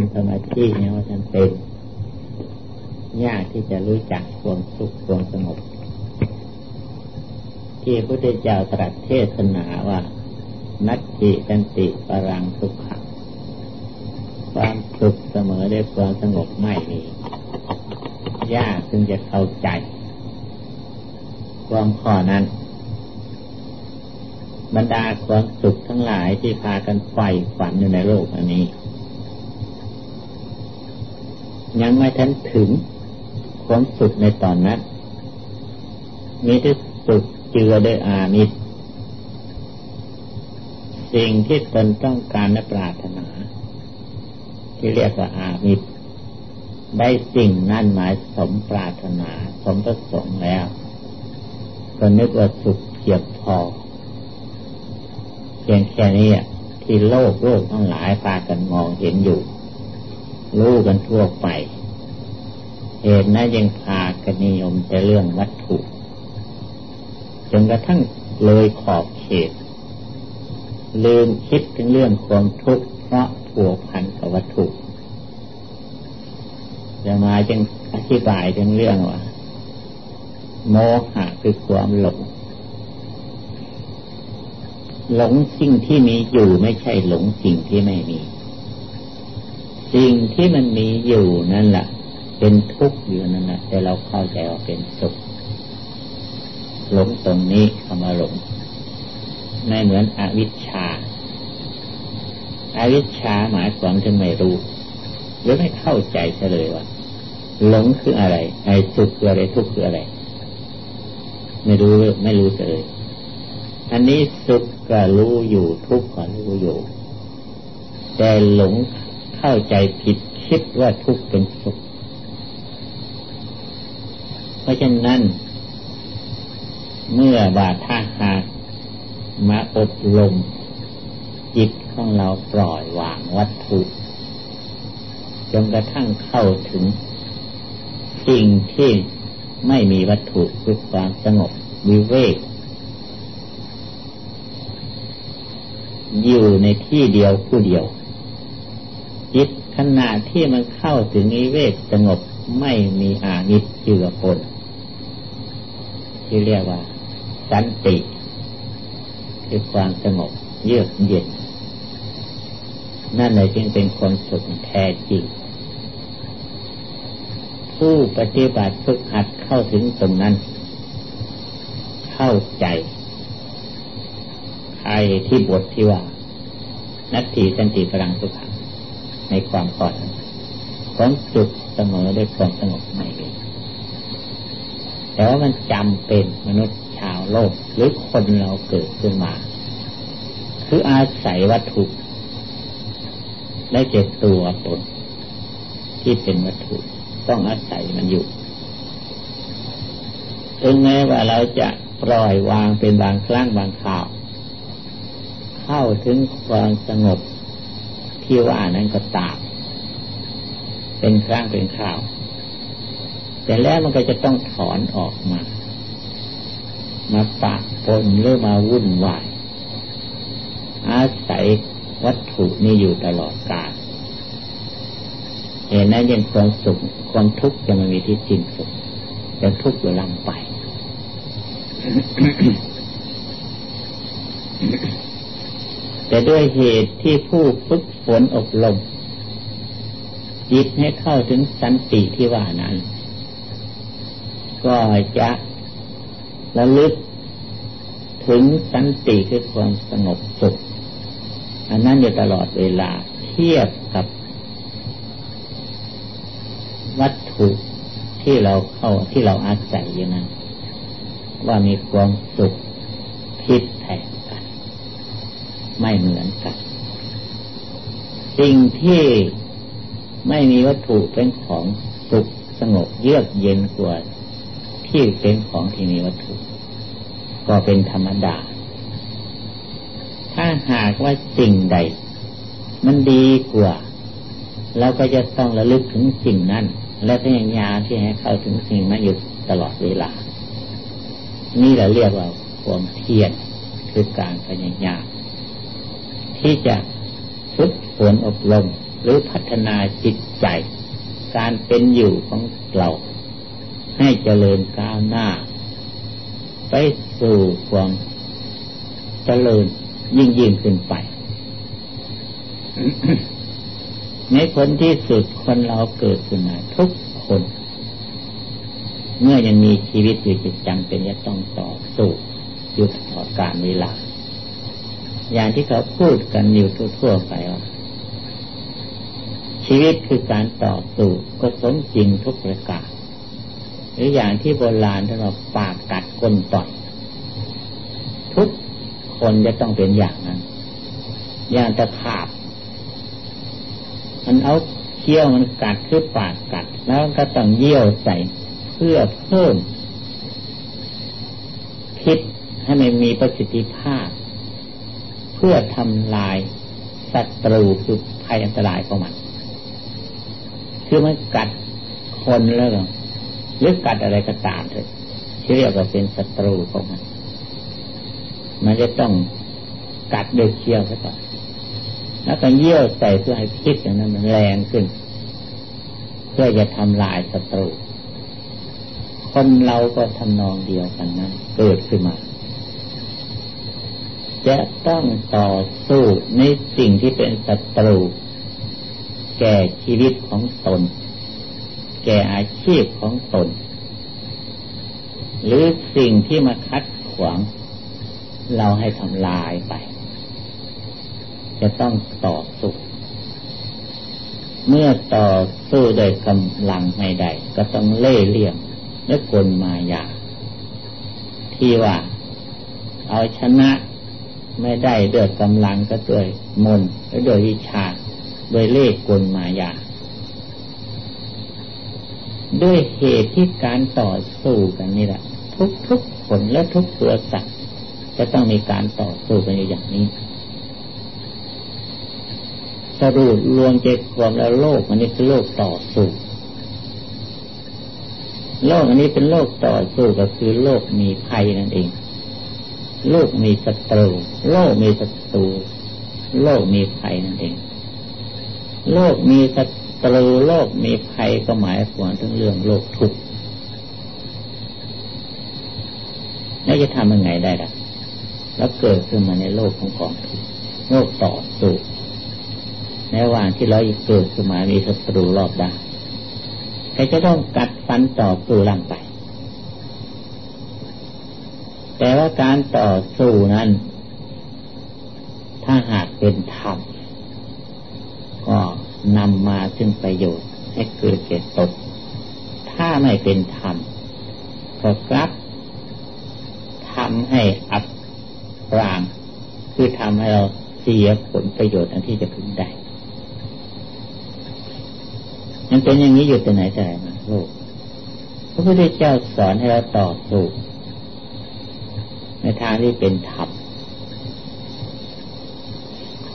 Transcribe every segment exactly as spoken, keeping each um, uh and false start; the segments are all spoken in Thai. มสมาธิเนี่ยว่าท่านเป็นยากที่จะรู้จักความสุขความสงบที่พระพุทธเจ้าตรัสเทศนาว่านัตถิสันติปรังสุขขังความสุขเสมอด้วยความสงบไม่มียากจึงจะเข้าใจความข้อนั้นบรรดาความสุขทั้งหลายที่พากันใฝ่ฝันอยู่ในโลกอันนี้ยังไม่ทันถึงความสุขในตอนนั้นมีแต่สุขเจือด้วยอามิตรสิ่งที่ตนต้องการและปรารถนาที่เรียกว่าอามิตรได้สิ่งนั่นหมายสมปรารถนาสมประสงค์แล้วก็นึกว่าสุขเพียงพอเพียงแค่นี้ที่โลกโลกทั้งหลายพากันมองเห็นอยู่รู้กันทั่วไปเหตุนั้นยังพากันนิยมแต่เรื่องวัตถุจนกระทั่งเลยขอบเขตลืมคิดถึงเรื่องความทุกข์เพราะผัวพันกับวัตถุจะมาจึงอธิบายถึงเรื่องว่าโมหะคือความหลงหลงสิ่งที่มีอยู่ไม่ใช่หลงสิ่งที่ไม่มีสิ่งที่มันมีอยู่นั่นแหละเป็นทุกข์อยู่นั่นแหละแต่เราเข้าใจว่าเป็นสุขหลงตรงนี้คำว่าหลงไม่เหมือนอวิชชาอวิชชาหมายความถึงไม่รู้หรือไม่เข้าใจเฉลยว่าหลงคืออะไรไอ้สุขคืออะไรทุกข์คืออะไรไม่รู้ไม่รู้เฉลยอันนี้สุขก็รู้อยู่ทุกข์ก็รู้อยู่แต่หลงเข้าใจผิดคิดว่าทุกข์เป็นสุขเพราะฉะนั้นเมื่อบาถ้าหากมาอบรมจิตของเราปล่อยวางวัตถุจนกระทั่งเข้าถึงสิ่งที่ไม่มีวัตถุคือความสงบวิเวกอยู่ในที่เดียวผู้เดียวจิตขณะที่มันเข้าถึงวิเวกสงบไม่มีอามิตรเจือปนที่เรียกว่าสันติคือความสงบเยือกเย็นนั่นเลยจึงเป็นความสุขแท้จริงผู้ปฏิบัติฝึกหัดเข้าถึงตรงนั้นเข้าใจใครที่บทที่ว่านัตถิสันติปรังสุขขังในความก่อนความสุขเสมอด้วยความสงบไม่มีแต่ว่ามันจำเป็นมนุษย์ชาวโลกหรือคนเราเกิดขึ้นมาคืออาศัยวัตถุได้เก็บตัวตนที่เป็นวัตถุต้องอาศัยมันอยู่ถึงแม้ว่าเราจะปล่อยวางเป็นบางครั้งบางคราวเข้าถึงความสงบที่ว่านั้นก็ตามเป็นครั้งเป็นคราวแต่แล้วมันก็จะต้องถอนออกมามาปะปนหรือมาวุ่นวายอาศัยวัตถุนี้อยู่ตลอดกาลเห็นนั้นยังความสุขความทุกข์จะไม่มีที่จริงสุขจะทุกข์อยู่ล่ำไป แต่ด้วยเหตุที่ผู้ฝึกฝนอบรมจิตให้เข้าถึงสันติที่ว่านั้นก็จะระลึกถึงสันติคือความสงบสุขอันนั้นอยู่ตลอดเวลาเทียบกับวัตถุที่เราเข้าที่เราอาศัยอยู่นั้นว่ามีความสุขผิดแผกกันไม่เหมือนกันสิ่งที่ไม่มีวัตถุเป็นของสุขสงบเยือกเย็นกว่าที่เป็นของที่มีวัตถุก็เป็นธรรมดาถ้าหากว่าสิ่งใดมันดีกว่าเราก็จะต้องระลึกถึงสิ่งนั้นและพยายามที่ให้เข้าถึงสิ่งนั้นอยู่ตลอดเวลานี่เราเรียกว่าความเพียรคือการพยายามที่จะฝึกฝนอบรม หรือพัฒนาจิตใจการเป็นอยู่ของเราให้เจริญก้าวหน้าไปสู่ความเจริญยิ่งยิ่งขึ้นไป ในผลที่สุดคนเราเกิดขึ้นมาทุกคนเมื่อยังมีชีวิตอยู่จิตจำเป็นจะต้องต่อสู้อยู่ตลอดกาลเวลาอย่างที่เขาพูดกันอยู่ทั่วๆไปว่าชีวิตคือการต่อสู้ก็สมจริงทุกประการหรืออย่างที่โบราณท่านบอกปากกัดก้นต่อยทุกคนจะต้องเป็นอย่างนั้นอย่างตะขาบมันเอาเขี้ยวมันกัดคือปากกัดแล้วก็ต้องเยี่ยวใส่เพื่อเพิ่มพิษให้มันมีประสิทธิภาพเพื่อทำลายศัตรูคือภัยอันตรายของมันคือมันกัดคนแล้วหรือกัดอะไรก็ตามเถอะที่เรียกว่าเป็นศัตรูของมันมันจะต้องกัดด้วยเขี้ยวซะก่อนแล้วก็เยี่ยวใส่เพื่อให้พิษอย่างนั้นมันแรงขึ้นเพื่อจะทำลายศัตรูคนเราก็ทำนองเดียวกันนั้นเกิดขึ้นมาจะต้องต่อสู้ในสิ่งที่เป็นศัตรูแก่ชีวิตของตนแก่อาชีพของตนหรือสิ่งที่มาขัดขวางเราให้ทำลายไปจะต้องต่อสู้เมื่อต่อสู้โดยกำลังไม่ได้ก็ต้องเล่ห์เหลี่ยมและกลมายาที่ว่าเอาชนะไม่ได้ด้วยกำลังก็ด้วยมนต์และด้วยวิชาด้วยเล่ห์กลมายาด้วยเหตุที่การต่อสู้กันนี่แหละทุกๆคนและทุกตัวสัตว์จะต้องมีการต่อสู้กันอย่างนี้สรุปรวมใจความแล้วโลกอันนี้คือโลกต่อสู้โลกอันนี้เป็นโลกต่อสู้ก็คือโลกมีภัยนั่นเองโลกมีศัตรูโลกมีศัตรูโลกมีภัยนั่นเองโลกมีศัตรูโลกมีภัยก็หมายความถึงเรื่องโลกทุกข์แล้วจะทำยังไงได้ล่ะแล้วเกิดขึ้นมาในโลกของกองทุกข์โลกต่อสู้ในวันที่เราเกิดขึ้นมามีศัตรูรอบด้านใครจะต้องกัดฟันต่อสู้ร่างไปแต่ว่าการต่อสู้นั้นถ้าหากเป็นธรรมก็นำมาซึ่งประโยชน์ให้เกิดแก่ตนถ้าไม่เป็นธรรมก็กลับทำให้อับปรางคือทำให้เราเสียผลประโยชน์อันที่จะพึงได้มันเป็นอย่างนี้อยู่แต่ไหนแต่ไรมาโลกพระพุทธเจ้าสอนให้เราต่อสู้ในทางที่เป็นธรรม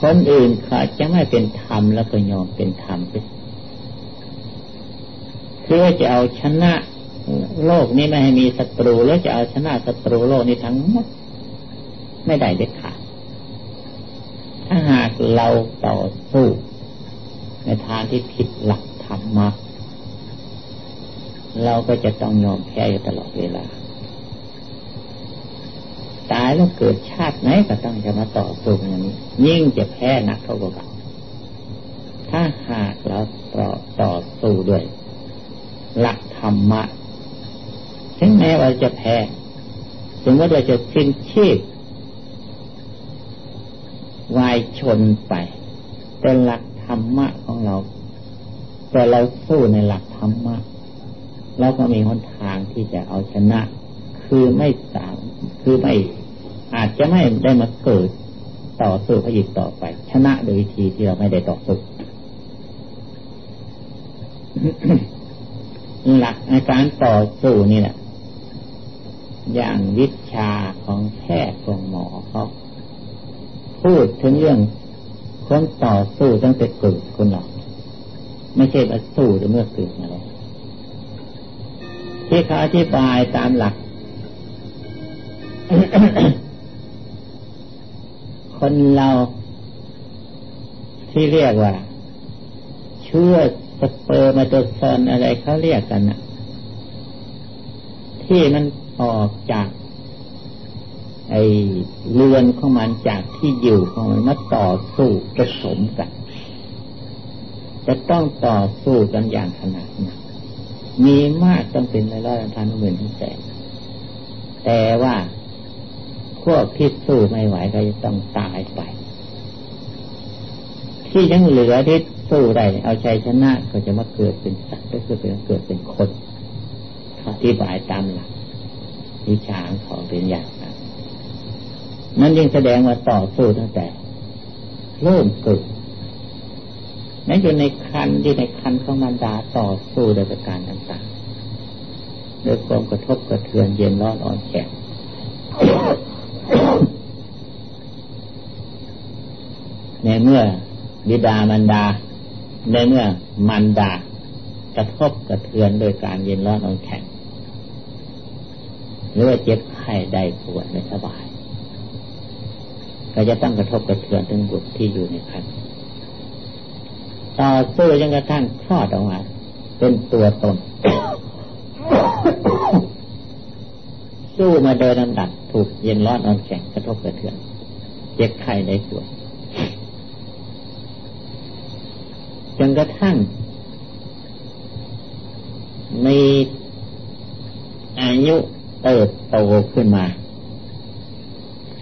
คนอื่นเขาจะไม่เป็นธรรมแล้วก็ยอมเป็นธรรมไปคือว่าจะเอาชนะโลกนี้ไม่ให้มีศัตรูแล้วจะเอาชนะศัตรูโลกนี้ทั้งหมดไม่ได้เด็ดขาดถ้าหากเราต่อสู้ในทางที่ผิดหลักธรรมะเราก็จะต้องยอมแพ้อยู่ตลอดเวลาตายแล้วเกิดชาติไหนก็ต้องจะมาต่อสู้อย่างนี้ยิ่งจะแพ้หนักเท่ากับถ้าหากเราต่อต่อสู้ด้วยหลักธรรมะถึงแม้ว่าจะแพ้ถึงว่าเราจะสิ้นชีพวายชนไปแต่หลักธรรมะของเราแต่เราสู้ในหลักธรรมะเราก็มีหนทางที่จะเอาชนะคือไม่สามคือไม่อาจจะไม่ได้มาเกิดต่อสู้พยิบต่อไปชนะโดยวิธีที่เราไม่ได้ต่อสู้ หลักในการต่อสู้นี่แหละอย่างวิชาของแพทย์ของหมอเขาพูดถึงเรื่องคนต่อสู้ตั้งแต่เกิดคนหรอกไม่ใช่ว่าสู้แต่เมื่อเกิดมาแล้วที่เขาอธิบายตามหลัก คนเราที่เรียกว่า ชื่อสเปอร์มาโตซอนอะไรเขาเรียกกันนะที่มันออกจากไอ้เรือนของมันจากที่อยู่ของมันมาต่อสู้ผสมกันจะต้องต่อสู้กันอย่างขนาดนั้นมีมากต้องเป็นร้อยๆพันหมื่นแสนแต่ว่าพวกที่สู้ไม่ไหวก็จะต้องตายไปที่ยังเหลือที่สู้ได้เอาชัยชนะก็จะมาเกิดเป็นสัตว์ก็คือเป็นเกิดเป็นคนอธิบายตามหลักวิชาของเป็นอย่างนั้นนั่นยิ่งแสดงว่าต่อสู้ตั้งแต่เริ่มเกิดนั่นอยู่ในคันที่ในคันของมารดาต่อสู้โดยประการต่างๆโดยความกระทบกระเทือนเย็นร้อนอ่อนแข็ง ในเมื่อบิดามารดาในเมื่อมารดากระทบกระเทือนโดยการเย็นร้อนอ่อนแข็งหรือว่าเจ็บไข้ได้ปวดไม่สบายก็จะต้องกระทบกระเทือนถึงบุตรที่อยู่ในครรภ์ต่อสู้จนกระทั่งคลอดออกมาเป็นตัวตน สู้มาโดยลำดับถูกเย็นร้อนอ่อนแข็งกระทบกระเทือนเจ็บไข้ได้ปวดจนกระทั่งมีอายุเติบโตขึ้นมา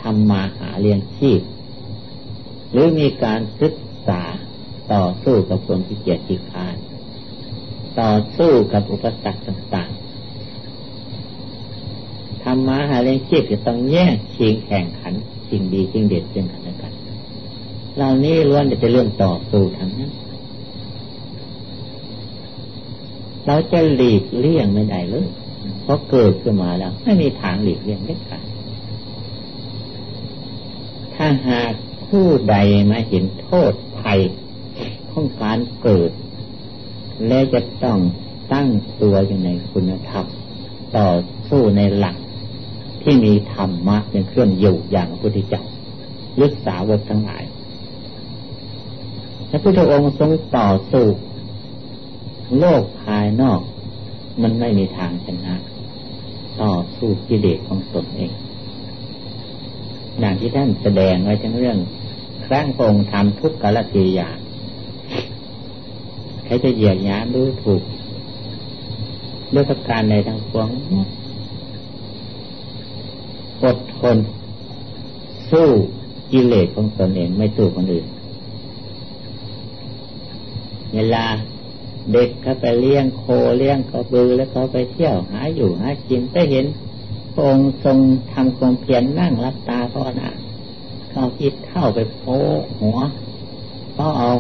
ทำมาหาเลี้ยงชีพหรือมีการศึกษาต่อสู้กับความขี้เกียจขี้คร้านต่อสู้กับอุปสรรคต่างๆทำมาหาเลี้ยงชีพจะต้องแย่งชิงแข่งขันชิงดีชิงเด็ดชิงกันและกันเหล่านี้ล้วนจะเป็นเรื่องต่อสู้ทั้งนั้นเราจะหลีกเลี่ยงไม่ได้เลยเพราะเกิดขึ้นมาแล้วไม่มีทางหลีกเลี่ยงได้ค่ะถ้าหากผู้ใดมาเห็นโทษภัยของการเกิดและจะต้องตั้งตัวอยู่ในคุณธรรมต่อสู้ในหลักที่มีธรรมะเป็นเครื่องอยู่อย่างพระพุทธเจ้าลึกสาวกทั้งหลายพระพุทธองค์ทรงต่อสู้โลกภายนอกมันไม่มีทางชนะต่อสู้กิเลสของตนเองอย่างที่ท่านแสดงไว้ทั้งเรื่องครั้งพระองค์ทำทุกขลกิริยาใครจะเหยียดหยามดูถูกด้วยประการใดทั้งปวงอดทนสู้กิเลสของตนเองไม่สู้คนอื่นเวลาเด็กเขาไปเลี้ยงโคเลี้ยงกระบือแล้วเขาไปเที่ยวหาอยู่หากินไปเห็นพระองค์ทรงทำความเพียรนั่งรับตาภาวนาเขาคิดเข้าไปโผล่หัวก็เอา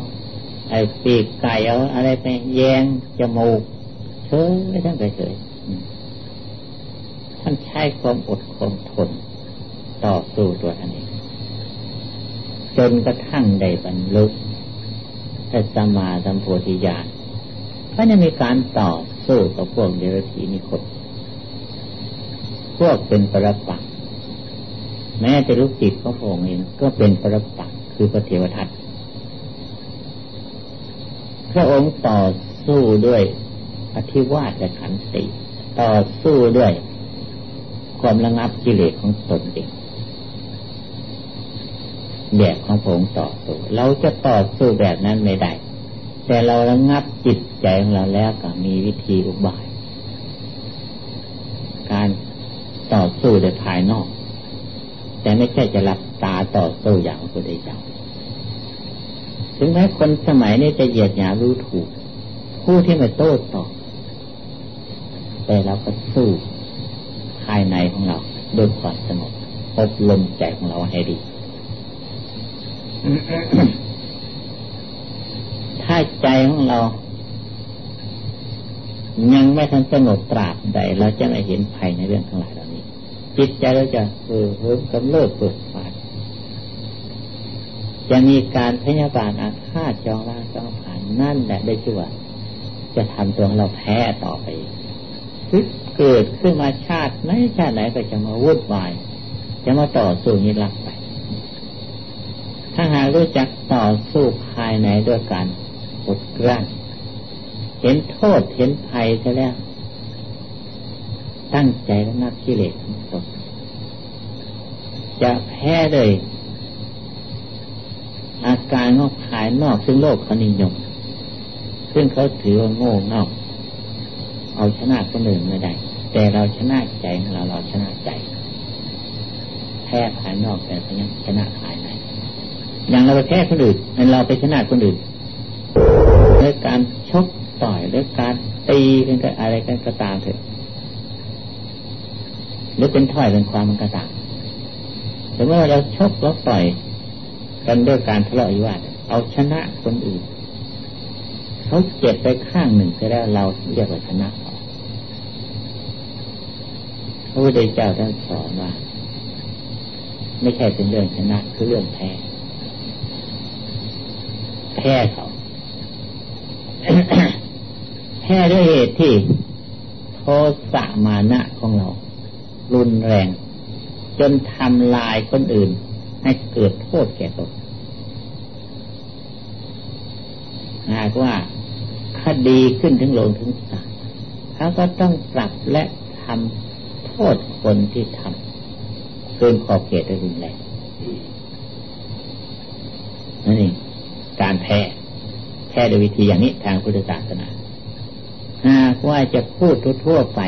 ไอ้ปีกไก่เอาอะไรไปแยงจมูกเฉยไม่ทั้งเฉยท่านใช้ความอดความทนต่อสู้ตัวท่านเองจนกระทั่งได้บรรลุพระสัมมาสัมโพธิญาณเพราะยังมีการต่อสู้กับพวกเดรัจฉีนิคตพวกเป็นปรปักษ์แม้แต่ลูกศิษย์ของพระองค์เองก็เป็นปรปักษ์คือพระเทวทัตพระองค์ต่อสู้ด้วยอธิวาทขันติต่อสู้ด้วยความระงับกิเลสของตนเองแบบของพระองค์ต่อสู้เราจะต่อสู้แบบนั้นไม่ได้แต่เราระงับจิตใจของเราแล้วก็มีวิธีอุบายการต่อสู้โดยภายนอกแต่ไม่ใช่จะหลับตาต่อสู้อย่างพระพุทธเจ้าถึงแม้คนสมัยนี้จะเหยียดหยามรู้ถูกผู้ที่มาโต้ตอบแต่เราก็สู้ภายในของเราด้วยความสงบอบรมใจของเราให้ดี ถ้าใจของเรายังไม่ทันสงบตราบใดเราจะไม่เห็นภัยในเรื่องทั้งหลายเหล่านี้จิตใจเราจะเหื่อเหิมกำเริบเกิดฝาดจะมีการพยาบาทอาฆาตจองร้างจองผ่านนั่นแหละได้ชื่อว่าจะทำตัวเราแพ้ต่อไปคือเกิดขึ้นมาชาติไหนชาติไหนก็จะมาวุ่นวายจะมาต่อสู้นิรันดร์ไปถ้าหากรู้จักต่อสู้ภายในด้วยการอดกลั้น เห็นโทษเห็นภัยซะแล้วตั้งใจระงับกิเลสทั้งหมดจะแพ้เลยอาการงอกภายนอกซึ่งโลกเขานิยมซึ่งเขาถือว่าโง่เง่าเอาชนะคนอื่นไม่ได้แต่เราชนะใจของเราเราชนะใจแพ้ภายนอกแต่ยังชนะภายในอย่างเราไปแพ้คนอื่นนั้นเราไปชนะคนอื่นด้วยการชกต่อยด้วยการตีกันกับอะไรกันก็ตามเถอะหรือเป็นถ้อยเป็นความมันก็ตามแต่เมื่อเราชกแล้วต่อยกันด้วยการทะเลาะวิวาทเอาชนะคนอื่นเขาเจ็บไปข้างหนึ่งก็แล้วเราเรียกว่าชนะพระพุทธเจ้าท่านสอนว่าไม่ใช่เป็นเรื่องชนะคือเรื่องแพ้แพ้เขา แพ้ด้วยเหตุที่โทสะมานะของเรารุนแรงจนทำลายคนอื่นให้เกิดโทษแก่ตนหากว่าคดีขึ้นถึงโรงถึงศาลเขาก็ต้องปรับและทำโทษคนที่ทำเกินขอบเขตรุนแรงนั่นเองการแพ้แพ้โดยวิธีอย่างนี้ทางพุทธศาสนาหากว่าจะพูดทั่วๆไป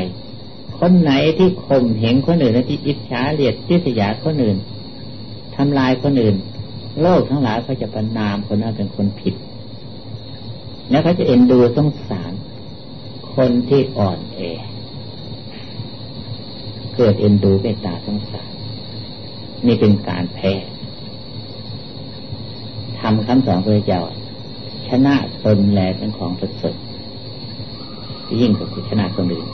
คนไหนที่ข่มเหงคนอื่นและที่อิจฉาเลียดทิฐิยาคนอื่นทำลายคนอื่นโลกทั้งหลายเขาจะประนามคนนั้นเป็นคนผิดแล้วเขาจะเอ็นดูสงสารคนที่อ่อนแอเกิดเอ็นดูเมตตาสงสารนี่เป็นการแพ้ทำคำสอนพระเจ้าชนะตนแลเป็นของประเสริฐยิ่งกว่าชนะคนอื่น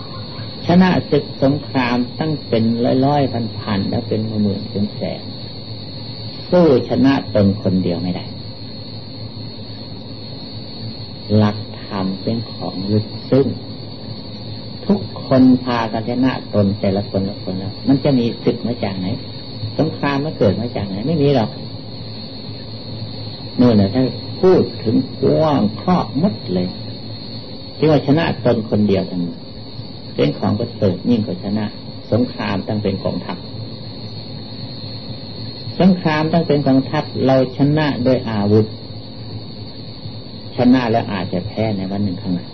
ชนะศึกสงครามตั้งเป็นร้อยๆพันๆแล้วเป็นหมื่นเป็นแสนสู้ชนะตนคนเดียวไม่ได้หลักธรรมเป็นของลึกซึ้งทุกคนพากันชนะตนแต่ละคนละคนแล้วมันจะมีศึกมาจากไหนสงครามมันเกิดมาจากไหนไม่มีหรอกนู่นน่ะถ้าพูดถึงกว้างครอบหมดเลยที่ว่าชนะตนคนเดียวกันเป็นของประเสริฐยิ่งกว่าชนะสงครามตั้งเป็นกองทัพสงครามตั้งเป็นกองทัพเราชนะโดยอาวุธชนะแล้วอาจจะแพ้ในวันหนึ่งข้างหน้า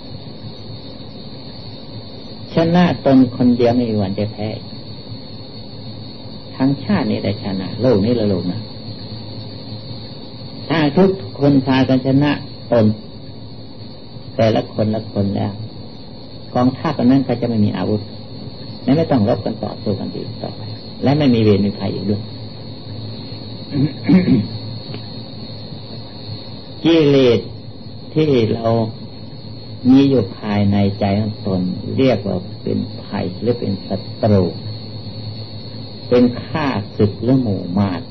ชนะตนคนเดียวไม่มีวันจะแพ้ทั้งชาตินี้ได้ชนะโลกนี้ละโลกนะถ้าทุกคนพากันชนะตนแต่ละคนละคนแล้วกองทัพนั้นก็จะไม่มีอาวุธและไม่ต้องรบกันต่อสู้กันอีกต่อไปและไม่มีเวรมีภัยอีกด้วยกิเลสที่เรามีอยู่ภายในใจของตนเรียกว่าเป็นภัยหรือเป็นศัตรูเป็นข้าศึกหรือหมู่มาร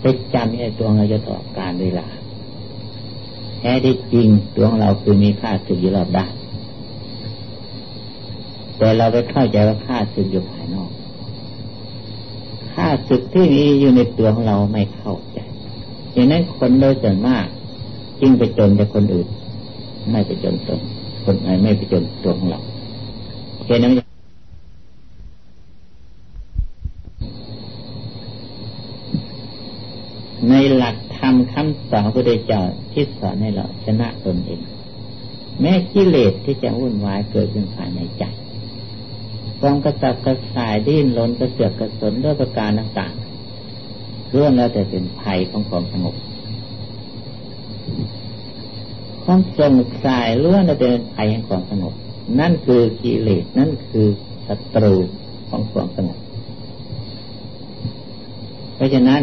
ไปจำให้ตัวเราจะต่อการเวลาแท้ที่จริงตัวเราคือมีข้าศึกอยู่รอบด้านแต่เราไปเข้าใจว่าข้าศึกอยู่ภายนอกข้าศึกที่มีอยู่ในตัวของเราไม่เข้าใจดังนั้นคนโดยส่วนมากยิ่งไปจนแต่คนอื่นไม่ไปจนตนคนไหนไม่ไปจนตัวของเราแค่นั้นในหลักธรรมคำสอนพระพุทธเจ้าที่สอนให้เราชนะตนเองแม้กิเลสที่จะวุ่นวายเกิดขึ้นภายในใจความกระสับกระส่ายดิ้นรนกระเสือกกระสนด้วยประการต่างๆล้วนแล้วแต่เป็นภัยของความสงบความสงบสายล้วนแล้วเป็นภัยแห่งความสงบนั่นคือกิเลสนั่นคือศัตรูของความสงบเพราะฉะนั้น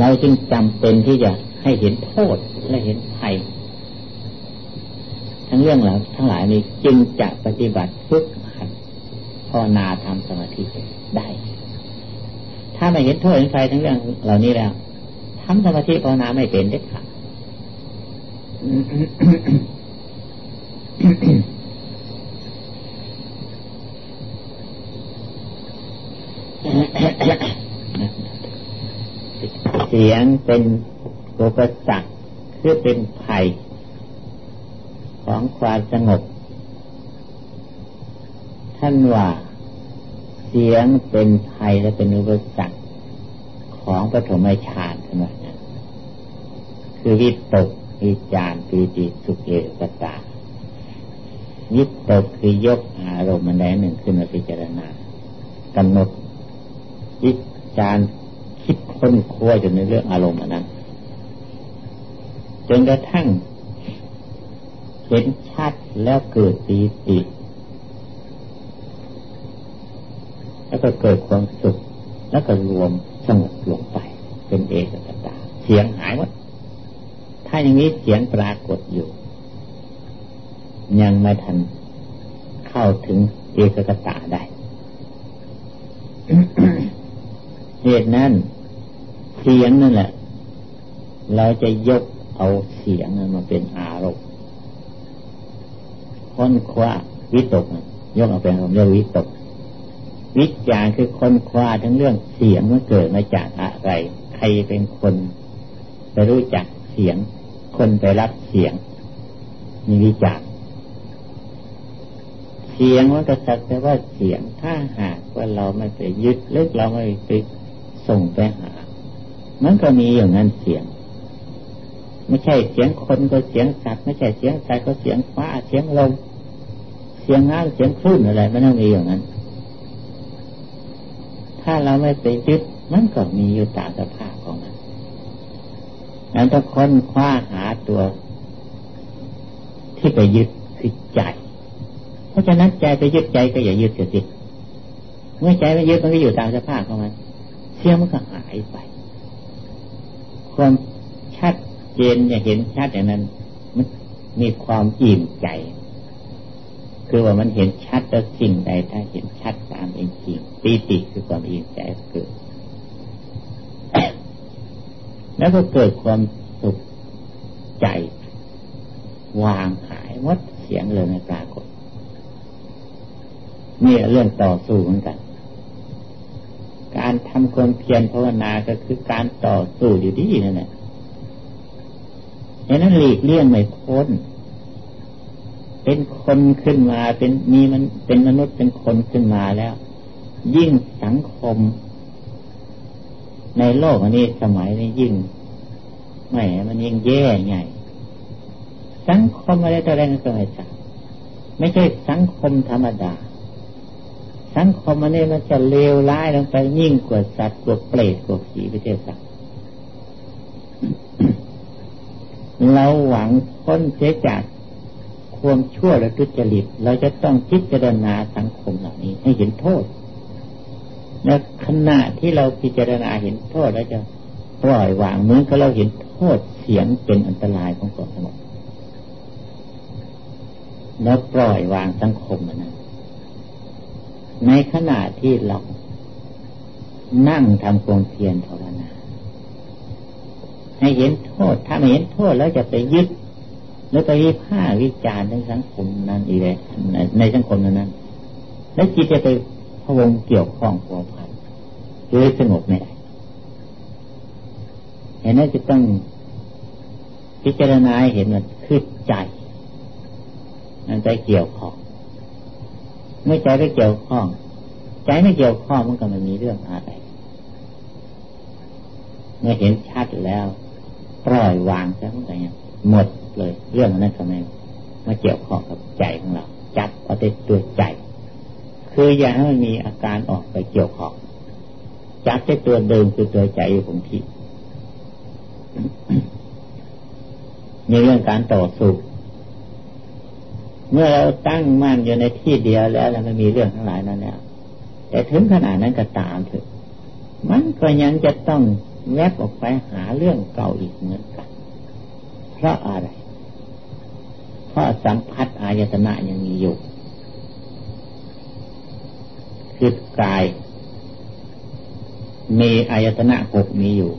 เราจึงจำเป็นที่จะให้เห็นโทษและเห็นภัยทั้งเรื่องเหล่าทั้งหลายนี้จึงจะปฏิบัติฝึกหัดภาวนาทำสมาธิได้ถ้าไม่เห็นโทษเห็นภัยทั้งเรื่องเหล่านี้แล้วทำสมาธิภาวนาไม่เป็นเด็ดขาดเสียงเป็นอุปสรรคคือเป็นภัย ของความสงบท่านว่าเสียงเป็นภัยและเป็นอุปสรรคของปฐมฌานใช่ไหมคือวิตกวิจารปีติสุขเอกตาวิตกคือยกอารมณ์อันใดหนึ่งขึ้นมาพิจารณากำหนดวิจารคิดค้นคว้าจนในเรื่องอารมณ์นั้นจนกระทั่งเห็นชัดแล้วเกิดปีติแล้วก็เกิดความสุขแล้วก็รวมสงบลงไปเป็นเอกคตาเสียงหายหมดถ้าอย่างนี้เสียงปรากฏอยู่ยังไม่ทันเข้าถึงเอกคตาได้ เหตุนั้นเสียงนั่นแหละเราจะยกเอาเสียงมาเป็นอารมณ์ค้นคว้าวิตกยกเอาเป็นอารมณ์เรียกวิตกวิจารณ์คือค้นคว้าทั้งเรื่องเสียงมันเกิดมาจากอะไรใครเป็นคนไปรู้จักเสียงคนไปรับเสียงมีวิจารณ์เสียงมันก็สักแต่ว่าเสียงถ้าหากว่าเราไม่ไปยึดลึกเราไม่ไปส่งไปหามันก็มีอย่างนั้นเสียงไม่ใช่เสียงคนก็เสียงสัตว์ไม่ใช่เสียงสัตว์ก็เสียงฟ้าเสียงลมเสียงน้ำเสียงคลื่นอะไรมันต้องมีอย่างนั้นถ้าเราไม่ไปยึดมันก็มีอยู่ตามสภาพของมันนั้นต้องค้นคว้าหาตัวที่ไปยึดคือใจเพราะฉะนั้นใจไปยึดใจก็อย่ายึดเสียสิเมื่อใจไม่ยึดมันก็อยู่ตามสภาพของมันเสียงมันก็หายไปความชัดเจนจะเห็นชัดอย่างนั้นมันมีความอิ่มใจคือว่ามันเห็นชัดแล้วสิ่งใดถ้าเห็นชัดตามเป็นจริงปีติคือความอิ่มใจเกิด แล้วก็เกิดความสุขใจวางหายหมดเสียงเลยไม่ปรากฏนี่เรื่องต่อสู้เหมือนกันการทำความเพียรภาวนาก็คือการต่อสู้อยู่ดีนั่นแหละอย่างนั้นหลีกเลี่ยงไม่พ้นเป็นคนขึ้นมาเป็นมีมันเป็นมนุษย์เป็นคนขึ้นมาแล้วยิ่งสังคมในโลกอันนี้สมัยนี้ยิ่งไม่มันยิ่งแย่ใหญ่สังคมอะไรต่ออะไรนั่นก็ไม่ใช่ไม่ใช่สังคมธรรมดาสังคมอันนี้มันจะเลวร้ายลงไปยิ่งกว่าสัตว์กว่าเปรตกว่าผีประเทศสัตว์เราหวังพ้นเสียจากความชั่วและทุจริตเราจะต้องพิจารณาสังคมเหล่านี้ให้เห็นโทษและขณะที่เราพิจารณาเห็นโทษเราจะปล่อยวางเหมือนกับเราเห็นโทษเสียงเป็นอันตรายของความสงบแล้วปล่อยวางสังคมนั้นในขณะที่เรานั่งทำความเพียรภาวนาให้เห็นโทษถ้าไม่เห็นโทษแล้วจะไปยึดแล้วไปวิพากษ์วิจารณ์ในสังคมนั้นอีกเลยในสังคมนั้นแล้วจิตจะไปพะวงเกี่ยวข้องผัวพันเลยสงบไม่ได้เห็นว่าจะต้องพิจารณาเห็นว่าคือใจมันไปเกี่ยวข้องเมื่อใจไปเกี่ยวข้องใจไม่เกี่ยวข้องมันก็ไม่มีเรื่องอะไรเมื่อเห็นชัดแล้วปล่อยวางซะมันก็ยังหมดเลยเรื่องนั้นทำไมมาเกี่ยวข้องกับใจของเราจับเอาแต่ตัวใจคืออย่าให้มันมีอาการออกไปเกี่ยวข้องจับแต่ตัวเดิมคือตัวใจอยู่คงที่ ในเรื่องการต่อสู้เมื่อเราตั้งมั่นอยู่ในที่เดียวแล้วมันมีเรื่องทั้งหลายนั่นแล้วแต่ถึงขนาดนั้นก็ตามเถอะมันก็ยังจะต้องแวบออกไปหาเรื่องเก่าอีกเหมือนกันเพราะอะไรเพราะสัมผัสอายตนะยังมีอยู่คือกายมีอายตนะหกมีอยู่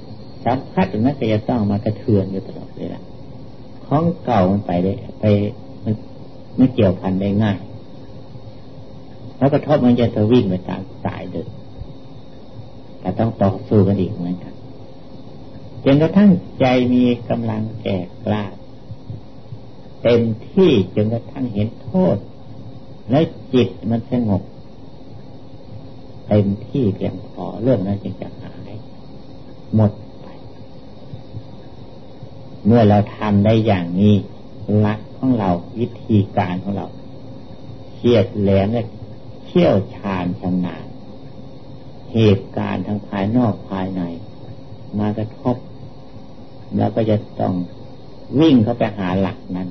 สัมผัสมันก็จะต้องมากระเทือนอยู่ตลอดเลยล่ะของเก่ามันไปได้ไปมันไม่เกี่ยวพันได้ง่ายแล้วกระทบมันจะทวิ่งไปตามสายเดินแต่ต้องต่อสู้กันอีกเหมือนกันจนกระทั่งใจมีกำลังแก่กล้า เต็มที่จนกระทั่งเห็นโทษและจิตมันสงบเต็มที่เพียงพอเรื่องนั้นจึงจะหายหมดไปเมื่อเราทำได้อย่างนี้หลักของเราวิธีการของเราเฉียดแหลมและเชี่ยวชาญชำนาญเหตุการณ์ทางภายนอกภายในมากระทบแล้วก็จะต้องวิ่งเข้าไปหาหลักนั้น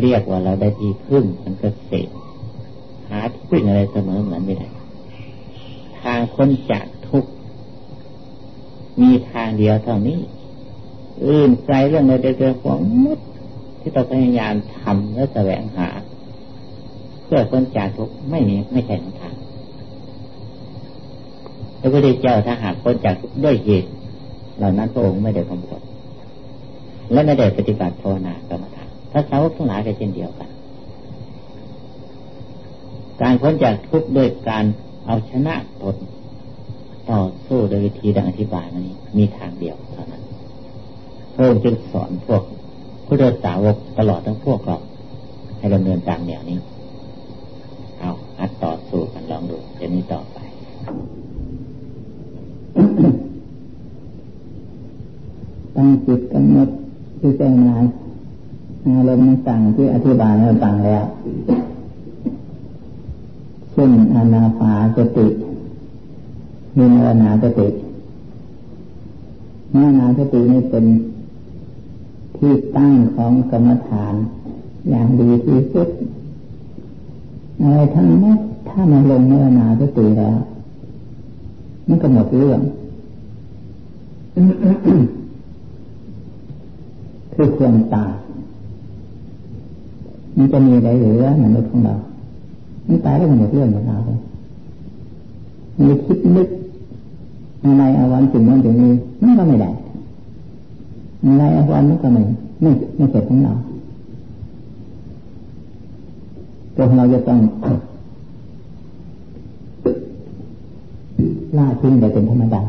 เรียกว่าเราได้ที่พึ่งมันก็เสกหาที่พึ่งอะไรเสมอเหมือนไม่ได้ทางพ้นจากทุกข์มีทางเดียวเท่านี้อื่นไกลเรื่องใดเรื่องของมุดที่เราพยายามทำและแสวงหาเพื่อพ้นจากทุกข์ไม่มีไม่ใช่ทางพระพุทธเจ้าถ้าหากพ้นจากทุกข์ด้วยเหตุเหล่านั้นพระองค์ไม่ได้ทำบาปและไม่ได้ปฏิบัติภาวนากรรมฐานพระสาวกทั้งหลายก็เช่นเดียวกันการพ้นจากทุกข์ด้วยการเอาชนะตนต่อสู้โดยวิธีดังอธิบายนี้มีทางเดียวเท่านั้นพระองค์จึงสอนพวกพุทธสาวกตลอดทั้งพวกเราให้ดำเนินตามแนวนี้เอาอัดต่อสู้กันลองดูเดี๋ยวนี้ต่อไปตั้งจิตกำหนดที่ใจนายอารมณ์ต่างที่อธิบายให้ฟังแล้วซึ่งอานาปานสติวิมรณสติวิมรณสตินี่เป็นที่ตั้งของกรรมฐานอย่างดีที่สุดอะไรทั้งนั้นถ้ามาลงวิมรณสติแล้วมันก็หมดเรื่อง คือความตายมันจะมีอะไรเหลือในมนุษย์ของเรามันตายแล้วมันหมดเรื่องของเราเลยมีคิดนึกอะไรเอาวันสิ่งนั้นสิ่งนี้มันก็ไม่ได้อะไรเอาวันนั้นก็ไม่ไม่ไม่เสร็จของเราตัวเราจะต้องล่าทิ้งไปเป็นธรรมดา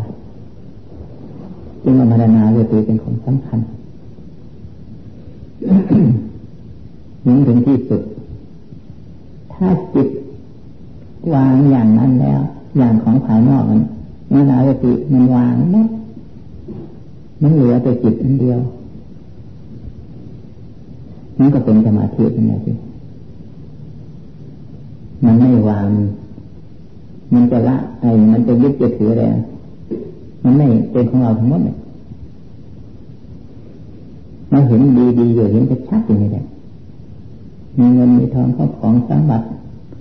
จึงมาพัฒนาเรื่องตัวเป็นของสำคัญยิ่งถึงที่สุดถ้าจิตวางอย่างนั้นแล้วอย่างของภายนอกนั้นเมื่อนาเรื่องตัวมันวางหมดมันเหลือแต่จิตอันเดียวนั่นก็เป็นสมาธิเป็นไงสิมันไม่วางมันจะละไอ้มันจะยึดจะถืออะไรมันไม่เป็นของเราทั้งหมดเลยเราเห็นดีๆอยู่เห็นจะชัดอย่างนี้แหละมีเงินมีทองเข้าของสมบัติ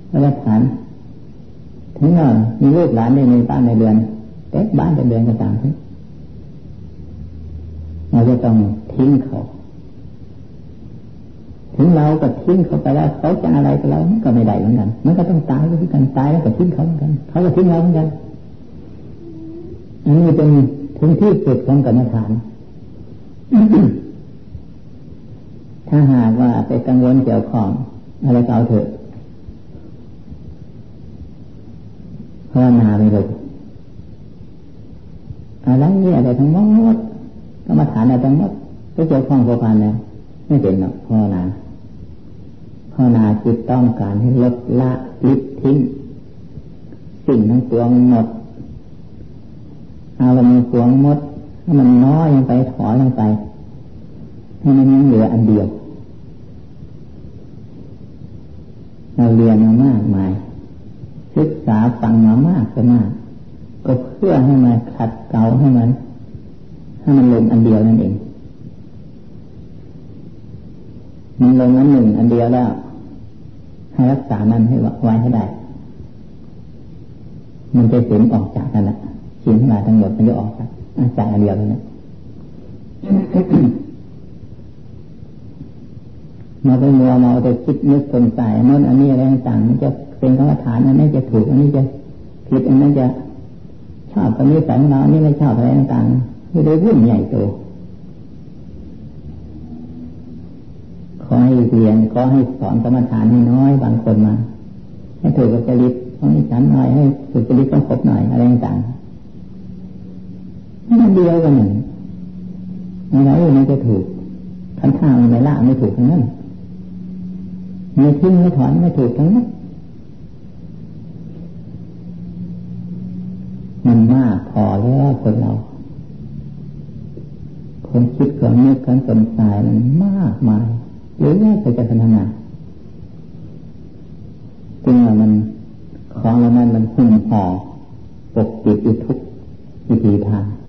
แล้วก็ฐานถึงเรามีลูกหลานในในบ้านในเรือนแต่บ้านแต่เรือนก็ต่างกันเราจะต้องทิ้งเขาถึงเราก็ทิ้งเขาไปแล้วเขาจะอะไรกับเรามันก็ไม่ได้เหมือนกันมันก็ต้องตายด้วยกันตายแล้วก็ทิ้งเขาเหมือนกันเขาก็ทิ้งเราเหมือนกันอันนี้เป็นถึงที่สุดของกรรมฐาน ถ้าหากว่าไปกังวลเกี่ยวของอะไรก็เอาเถอะภาวนาไม่ได้อะไรนี่อะไรทั้งหมดกรรมฐานอะไรทั้งหมดก็เกี่ยวข้องกับการเนี่ยไม่เป็นหรอกภาวนาภาวนาจิตต้องการให้ลดละลิบทิ้งสิ่งทั้งปวงหมดอารมณ์ปวงหมดให้มันน้อยลงไปถอยลงไปให้มันยังเหลืออันเดียวเราเรียนมามากมายศึกษาฟังมามากก็มากก็เพื่อให้มันขัดเกลาให้มันให้มันลงอันเดียวนั่นเองมันลงอันหนึ่งอันเดียวแล้วให้รักษามันให้ไว้ให้ได้มันจะเห็นออกจากนั่นแหละสิ่งทั้งหลายทั้งหมดมันจะออกจากอาจารย์เดียวนั้นมาไปมัวมาไปคิดนึกสงสัยโน่นอันนี้อะไรต่างๆมันจะเป็นกรรมฐานอันนี้จะถูกอันนี้จะผิดอันนั้นจะชอบอันนี้สายของเราอันนี้ไม่ชอบอะไรต่างๆไม่ได้วุ่นใหญ่โตขอให้เรียนขอให้สอนกรรมฐานให้น้อยบางคนมาให้ถูกกับจริตของนิสัยหน่อยให้ถูกจริตต้องครบหน่อยอะไรต่างๆมันเดียวกันหนึ่งอะไรมันจะถูก ขันธ์ทางไม่ละไม่ถูกทั้งนั้นไม่ทิ้งไม่ถอนไม่ถูกทั้งนั้นมันมากพอแล้วคนเราคนคิดคนนึกคนสนใจมันมากมายเยอะแยะไปจากขนาดนั้นจริงว่ามันของเรานั้นมันหุ่มห่อปกปิดอยู่ทุกวิธีทาง